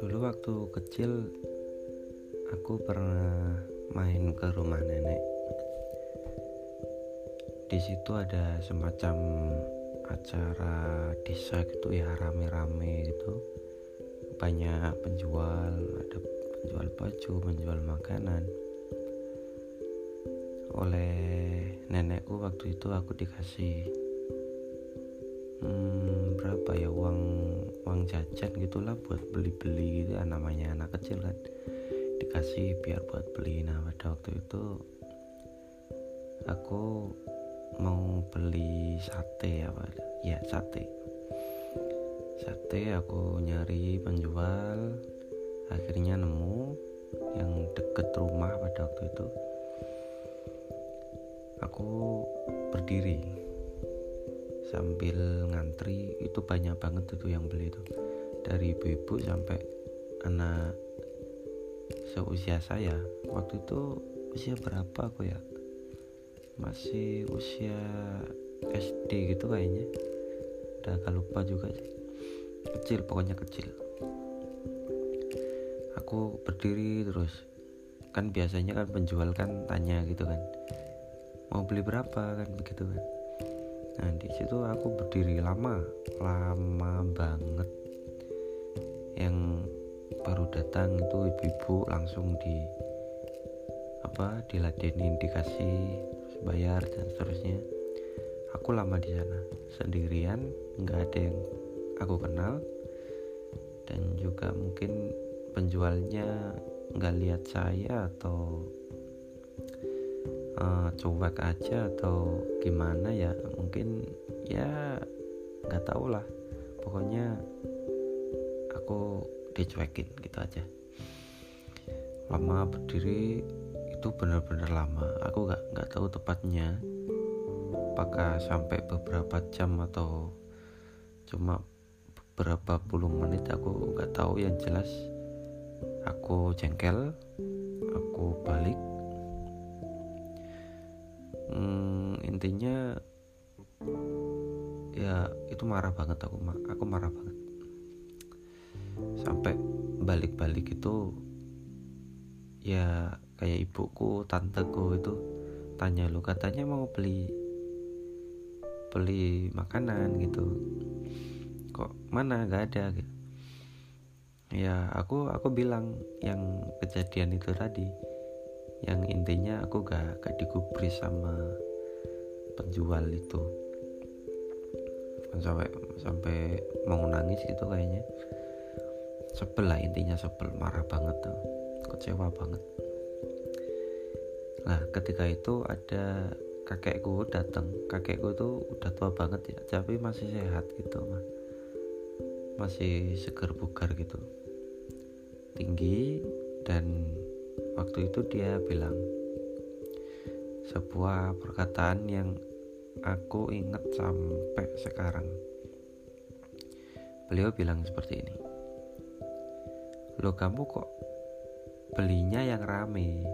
Dulu waktu kecil aku pernah main ke rumah nenek. Di situ ada semacam acara desa gitu ya, rame-rame gitu. Banyak penjual, ada penjual baju, penjual makanan. Oleh nenekku waktu itu aku dikasih berapa ya, uang jajan gitulah buat beli-beli gitu, namanya anak kecil kan, dikasih biar buat beli. Nah pada waktu itu aku mau beli sate. Aku nyari penjual, akhirnya nemu yang deket rumah. Pada waktu itu aku berdiri sambil ngantri, itu banyak banget itu yang beli itu, dari ibu-ibu sampai anak seusia saya. Waktu itu usia berapa aku ya, masih usia SD gitu kayaknya, udah agak lupa juga sih, pokoknya kecil. Aku berdiri terus, kan biasanya kan penjual kan tanya gitu kan, mau beli berapa kan begitu kan. Nah di situ aku berdiri lama banget. Yang baru datang itu ibu-ibu langsung diladenin, dikasih, bayar dan seterusnya. Aku lama di sana sendirian, nggak ada yang aku kenal, dan juga mungkin penjualnya nggak lihat saya atau cuek aja atau gimana ya, mungkin ya nggak tahu lah, pokoknya aku dicuekin gitu aja. Lama berdiri itu benar-benar lama, aku nggak tahu tepatnya apakah sampai beberapa jam atau cuma beberapa puluh menit, aku nggak tahu. Yang jelas aku jengkel, aku balik. Intinya ya itu marah banget, aku marah banget. Sampai balik-balik itu ya kayak ibuku, tanteku itu tanya, lu katanya mau beli makanan gitu, kok mana nggak ada gitu. Ya aku bilang yang kejadian itu tadi, yang intinya aku gak digubris sama penjual itu sampai mau nangis gitu kayaknya. Sebel lah, intinya sebel, marah banget tuh, kecewa banget. Nah ketika itu ada kakekku datang. Kakekku tuh udah tua banget ya, tapi masih sehat gitu, masih segar bugar gitu, tinggi. Dan waktu itu dia bilang sebuah perkataan yang aku ingat sampai sekarang. Beliau bilang seperti ini, "Loh kamu kok belinya yang rame,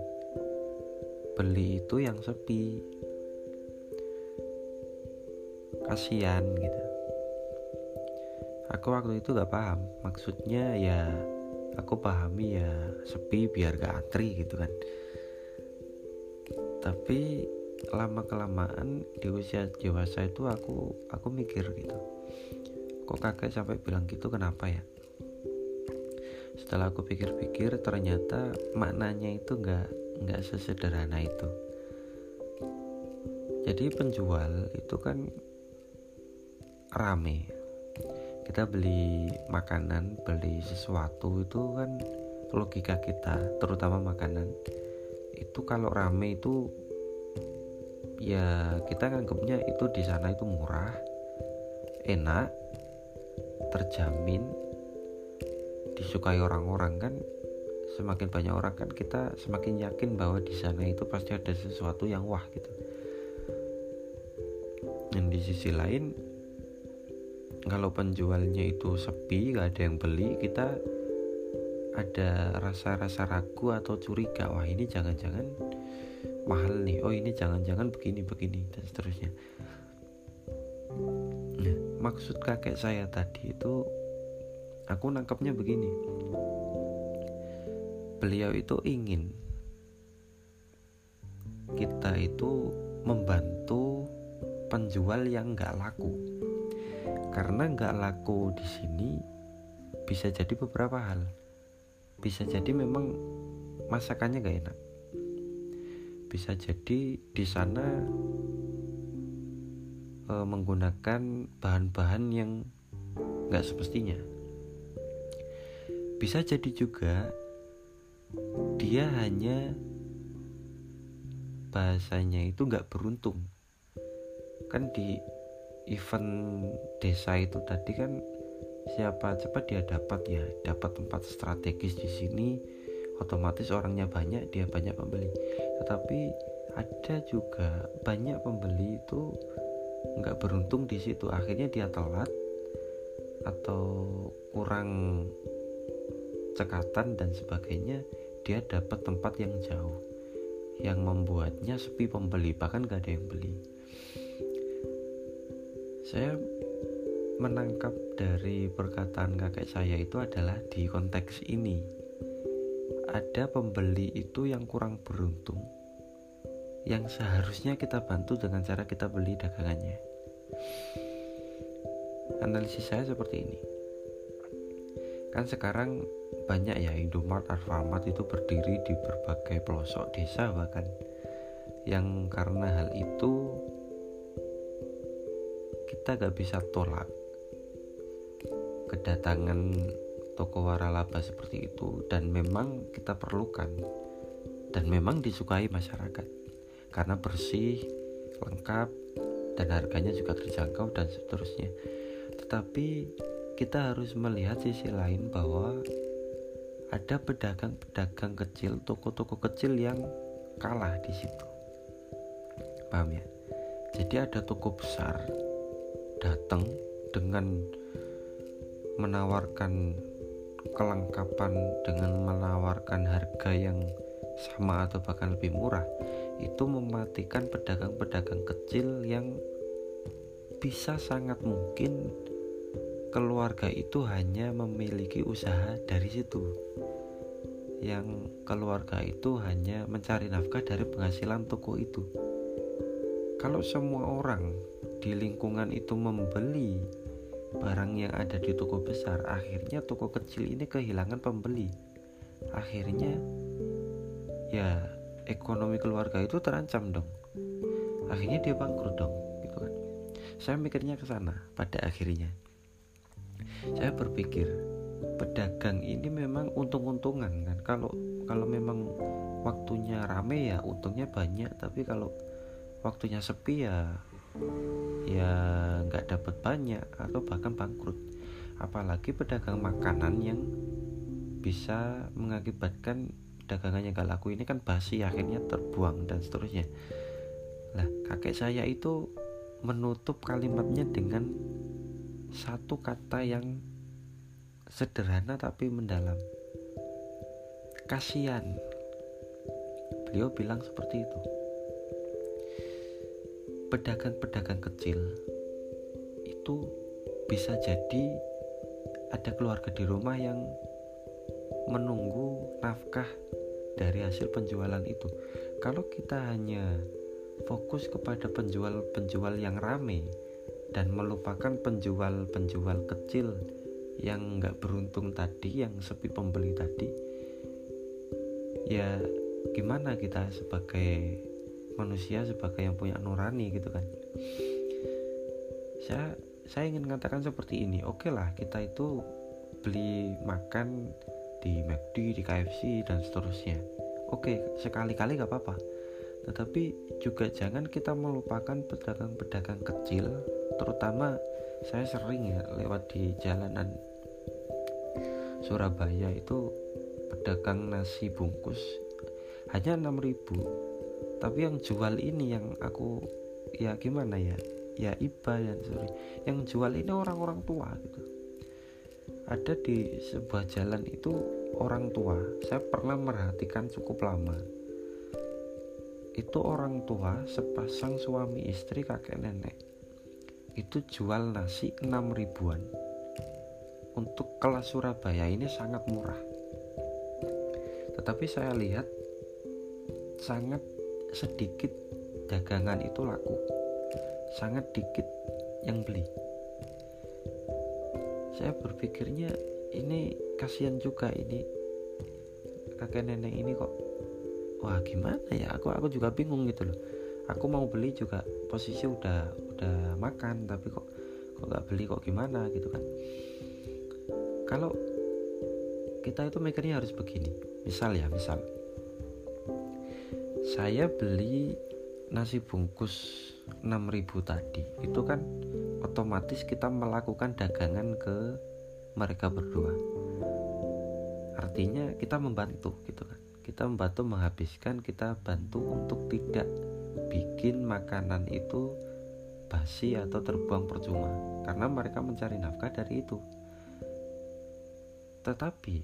beli itu yang sepi, kasihan gitu." Aku waktu itu gak paham, maksudnya ya aku pahami ya sepi biar gak antri gitu kan. Tapi lama-kelamaan di usia dewasa itu aku mikir gitu, kok kakek sampai bilang gitu, kenapa ya? Setelah aku pikir-pikir, ternyata maknanya itu gak sesederhana itu. Jadi penjual itu kan rame, kita beli makanan, beli sesuatu itu kan logika kita, terutama makanan itu kalau rame itu ya kita nganggapnya itu di sana itu murah, enak, terjamin, disukai orang-orang kan. Semakin banyak orang kan kita semakin yakin bahwa di sana itu pasti ada sesuatu yang wah gitu. Dan di sisi lain, kalau penjualnya itu sepi, gak ada yang beli, kita ada rasa-rasa ragu atau curiga, wah ini jangan-jangan mahal nih, oh ini jangan-jangan begini-begini dan seterusnya. maksud kakek saya tadi itu aku nangkapnya begini, beliau itu ingin kita itu membantu penjual yang nggak laku, karena nggak laku di sini bisa jadi beberapa hal, bisa jadi memang masakannya nggak enak, bisa jadi di sana menggunakan bahan-bahan yang nggak semestinya, bisa jadi juga dia hanya bahasanya itu nggak beruntung. Kan di event desa itu tadi kan siapa cepat dia dapat, ya dapat tempat strategis di sini, otomatis orangnya banyak, dia banyak pembeli. Tetapi ada juga banyak pembeli itu nggak beruntung di situ, akhirnya dia telat atau kurang cekatan dan sebagainya, dia dapat tempat yang jauh yang membuatnya sepi pembeli, bahkan gak ada yang beli. Saya menangkap dari perkataan kakek saya itu adalah di konteks ini ada pembeli itu yang kurang beruntung, yang seharusnya kita bantu dengan cara kita beli dagangannya. Analisis saya seperti ini. Kan sekarang banyak ya Indomart, Alfamart itu berdiri di berbagai pelosok desa, bahkan yang karena hal itu kita gak bisa tolak kedatangan toko waralaba seperti itu, dan memang kita perlukan dan memang disukai masyarakat karena bersih, lengkap, dan harganya juga terjangkau dan seterusnya. Tetapi kita harus melihat sisi lain bahwa ada pedagang-pedagang kecil, toko-toko kecil yang kalah di situ. Paham ya? Jadi ada toko besar datang dengan menawarkan kelengkapan, dengan menawarkan harga yang sama atau bahkan lebih murah. Itu mematikan pedagang-pedagang kecil yang bisa sangat mungkin keluarga itu hanya memiliki usaha dari situ, yang keluarga itu hanya mencari nafkah dari penghasilan toko itu. Kalau semua orang di lingkungan itu membeli barang yang ada di toko besar, akhirnya toko kecil ini kehilangan pembeli. Akhirnya ya ekonomi keluarga itu terancam dong, akhirnya dia bangkrut dong, gitu kan. Saya mikirnya ke sana pada akhirnya. Saya berpikir pedagang ini memang untung-untungan kan, kalau memang waktunya rame ya untungnya banyak, tapi kalau waktunya sepi ya nggak dapat banyak atau bahkan bangkrut. Apalagi pedagang makanan yang bisa mengakibatkan dagangannya nggak laku ini kan basi, akhirnya terbuang dan seterusnya. Nah, kakek saya itu menutup kalimatnya dengan satu kata yang sederhana tapi mendalam, kasihan. Beliau bilang seperti itu. Pedagang-pedagang kecil itu bisa jadi ada keluarga di rumah yang menunggu nafkah dari hasil penjualan itu. Kalau kita hanya fokus kepada penjual-penjual yang ramai dan melupakan penjual-penjual kecil yang gak beruntung tadi, yang sepi pembeli tadi, ya gimana kita sebagai manusia, sebagai yang punya nurani gitu kan. Saya ingin mengatakan seperti ini. Oke lah, kita itu beli makan di McD, di KFC dan seterusnya. Oke, sekali-kali gak apa-apa. Tetapi juga jangan kita melupakan pedagang-pedagang kecil. Terutama saya sering ya lewat di jalanan Surabaya itu pedagang nasi bungkus hanya 6.000. Tapi yang jual ini yang aku ya gimana ya, ya iba dan sorry, yang jual ini orang-orang tua gitu. Ada di sebuah jalan itu orang tua. Saya pernah merhatikan cukup lama. Itu orang tua sepasang suami istri kakek nenek. itu jual nasi 6.000-an. Untuk kelas Surabaya ini sangat murah, tetapi saya lihat sangat sedikit dagangan itu laku, sangat dikit yang beli. Saya berpikirnya ini kasihan juga ini kakek nenek ini kok, wah gimana ya, aku juga bingung gitu loh. Aku mau beli juga posisi udah makan, tapi kok nggak beli, kok gimana gitu kan. Kalau kita itu mikirnya harus begini, misal saya beli nasi bungkus 6.000 tadi, itu kan otomatis kita melakukan dagangan ke mereka berdua. Artinya kita membantu gitu kan. Kita membantu menghabiskan, kita bantu untuk tidak bikin makanan itu basi atau terbuang percuma, karena mereka mencari nafkah dari itu. Tetapi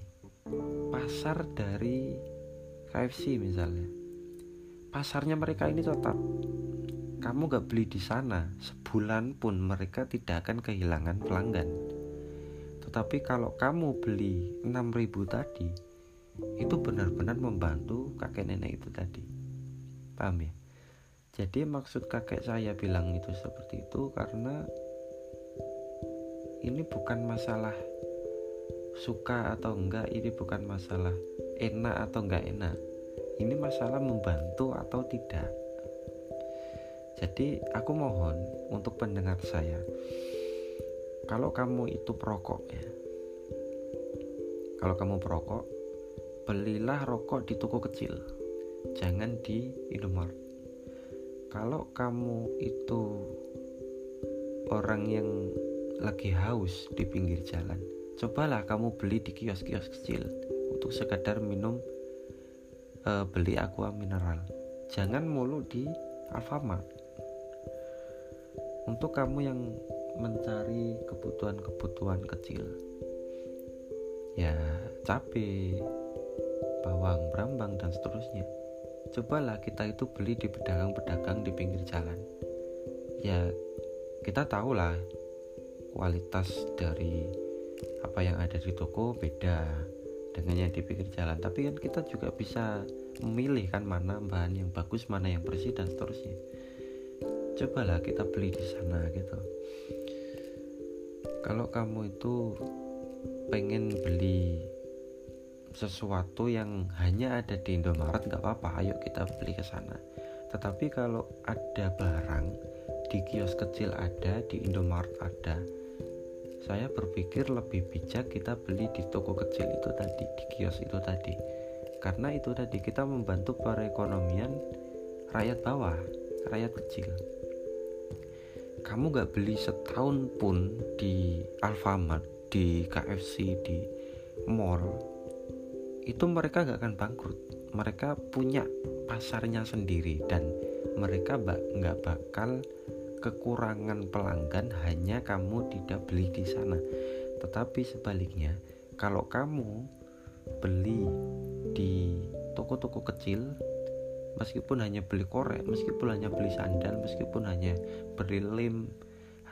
pasar dari KFC misalnya, pasarnya mereka ini tetap, kamu gak beli di sana sebulan pun mereka tidak akan kehilangan pelanggan. Tetapi kalau kamu beli 6.000 tadi, itu benar-benar membantu kakek nenek itu tadi. Paham ya? Jadi maksud kakek saya bilang itu seperti itu, karena ini bukan masalah suka atau enggak, ini bukan masalah enak atau enggak enak, ini masalah membantu atau tidak. Jadi aku mohon untuk pendengar saya, kalau kamu itu perokok ya, kalau kamu perokok, belilah rokok di toko kecil, jangan di Indomaret. Kalau kamu itu orang yang lagi haus di pinggir jalan, cobalah kamu beli di kios-kios kecil untuk sekedar minum, beli aqua mineral, jangan mulu di Alfamart. Untuk kamu yang mencari kebutuhan-kebutuhan kecil, ya cabai, bawang, brambang dan seterusnya, cobalah kita itu beli di pedagang-pedagang di pinggir jalan. Ya kita tahulah kualitas dari apa yang ada di toko beda dengan yang di pinggir jalan, tapi kan kita juga bisa memilih kan, mana bahan yang bagus, mana yang bersih dan seterusnya. Cobalah kita beli di sana gitu. Kalau kamu itu pengen beli sesuatu yang hanya ada di Indomaret, nggak apa-apa, ayo kita beli ke sana. Tetapi kalau ada barang di kios kecil ada, di Indomaret ada, saya berpikir lebih bijak kita beli di toko kecil itu tadi, di kios itu tadi. Karena itu tadi kita membantu perekonomian rakyat bawah, rakyat kecil. Kamu gak beli setahun pun di Alfamart, di KFC, di mall, itu mereka gak akan bangkrut. Mereka punya pasarnya sendiri dan mereka gak bakal kekurangan pelanggan hanya kamu tidak beli di sana. Tetapi sebaliknya, kalau kamu beli di toko-toko kecil, meskipun hanya beli korek, meskipun hanya beli sandal, meskipun hanya beli lem,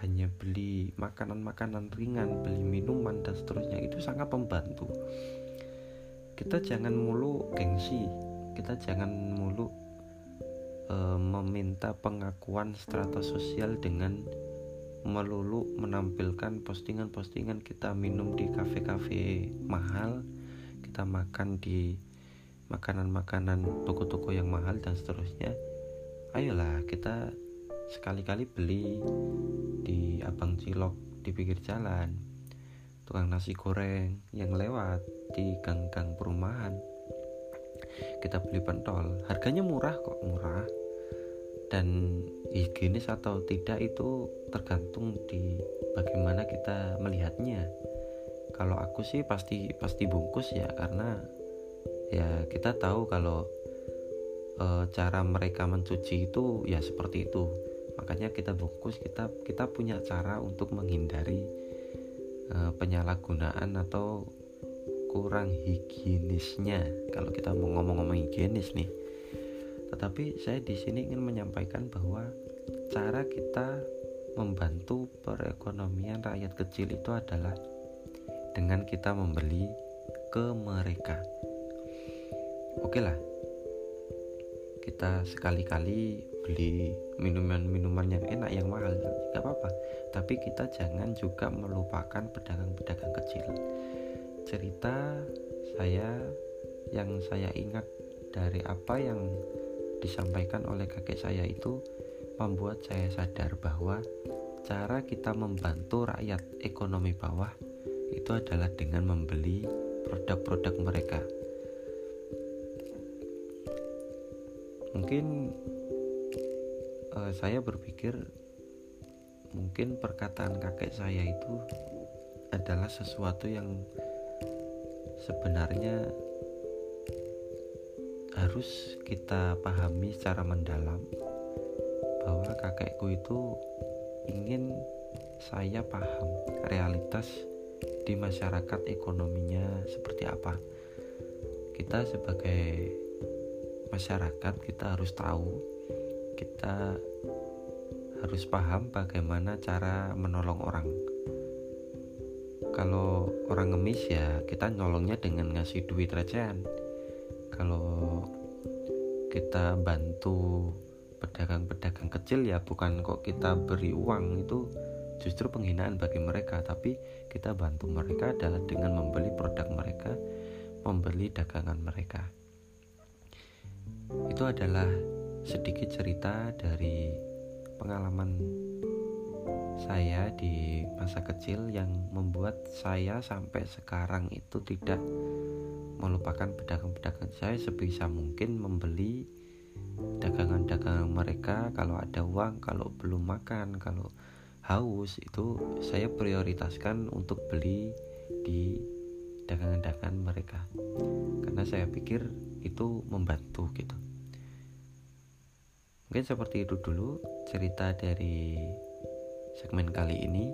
hanya beli makanan-makanan ringan, beli minuman dan seterusnya, itu sangat membantu. Kita jangan mulu gengsi, kita jangan mulu meminta pengakuan strata sosial dengan melulu menampilkan postingan-postingan kita minum di kafe-kafe mahal, kita makan di makanan-makanan toko-toko yang mahal dan seterusnya. Ayolah kita sekali-kali beli di abang cilok di pinggir jalan, tukang nasi goreng yang lewat di gang-gang perumahan, kita beli pentol, harganya murah kok, murah. Dan higienis atau tidak itu tergantung di bagaimana kita melihatnya. Kalau aku sih pasti bungkus ya, karena ya kita tahu kalau cara mereka mencuci itu ya seperti itu. Makanya kita bungkus, kita punya cara untuk menghindari penyalahgunaan atau kurang higienisnya, kalau kita mau ngomong-ngomong higienis nih. Tetapi saya di sini ingin menyampaikan bahwa cara kita membantu perekonomian rakyat kecil itu adalah dengan kita membeli ke mereka. Oke lah, kita sekali-kali beli minuman-minuman yang enak, yang mahal, gak apa-apa. Tapi kita jangan juga melupakan pedagang-pedagang kecil. Cerita saya yang saya ingat dari apa yang disampaikan oleh kakek saya itu membuat saya sadar bahwa cara kita membantu rakyat ekonomi bawah itu adalah dengan membeli produk-produk mereka. Mungkin saya berpikir mungkin perkataan kakek saya itu adalah sesuatu yang sebenarnya harus kita pahami secara mendalam, bahwa kakekku itu ingin saya paham realitas di masyarakat ekonominya seperti apa. Kita sebagai masyarakat, kita harus tahu, kita harus paham bagaimana cara menolong orang. Kalau orang ngemis ya kita nolongnya dengan ngasih duit recehan. Kalau kita bantu pedagang-pedagang kecil ya bukan kok kita beri uang, itu justru penghinaan bagi mereka. Tapi kita bantu mereka adalah dengan membeli produk mereka, membeli dagangan mereka. Itu adalah sedikit cerita dari pengalaman saya di masa kecil yang membuat saya sampai sekarang itu tidak melupakan pedagang-pedagang. Saya sebisa mungkin membeli dagangan-dagangan mereka. Kalau ada uang, kalau belum makan, kalau haus, itu saya prioritaskan untuk beli di dagangan-dagangan mereka, karena saya pikir itu membantu gitu. Mungkin seperti itu dulu cerita dari segmen kali ini,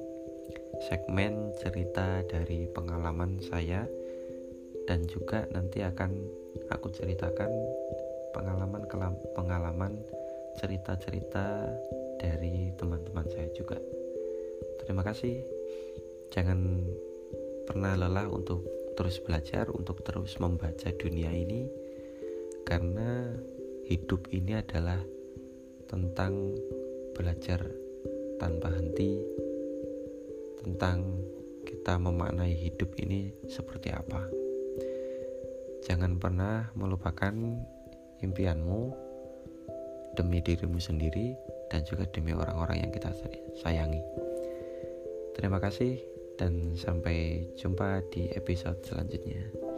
segmen cerita dari pengalaman saya, dan juga nanti akan aku ceritakan pengalaman cerita-cerita dari teman-teman saya juga. Terima kasih. Jangan pernah lelah untuk terus belajar, untuk terus membaca dunia ini, karena hidup ini adalah tentang belajar tanpa henti, tentang kita memaknai hidup ini seperti apa. Jangan pernah melupakan impianmu demi dirimu sendiri dan juga demi orang-orang yang kita sayangi. Terima kasih dan sampai jumpa di episode selanjutnya.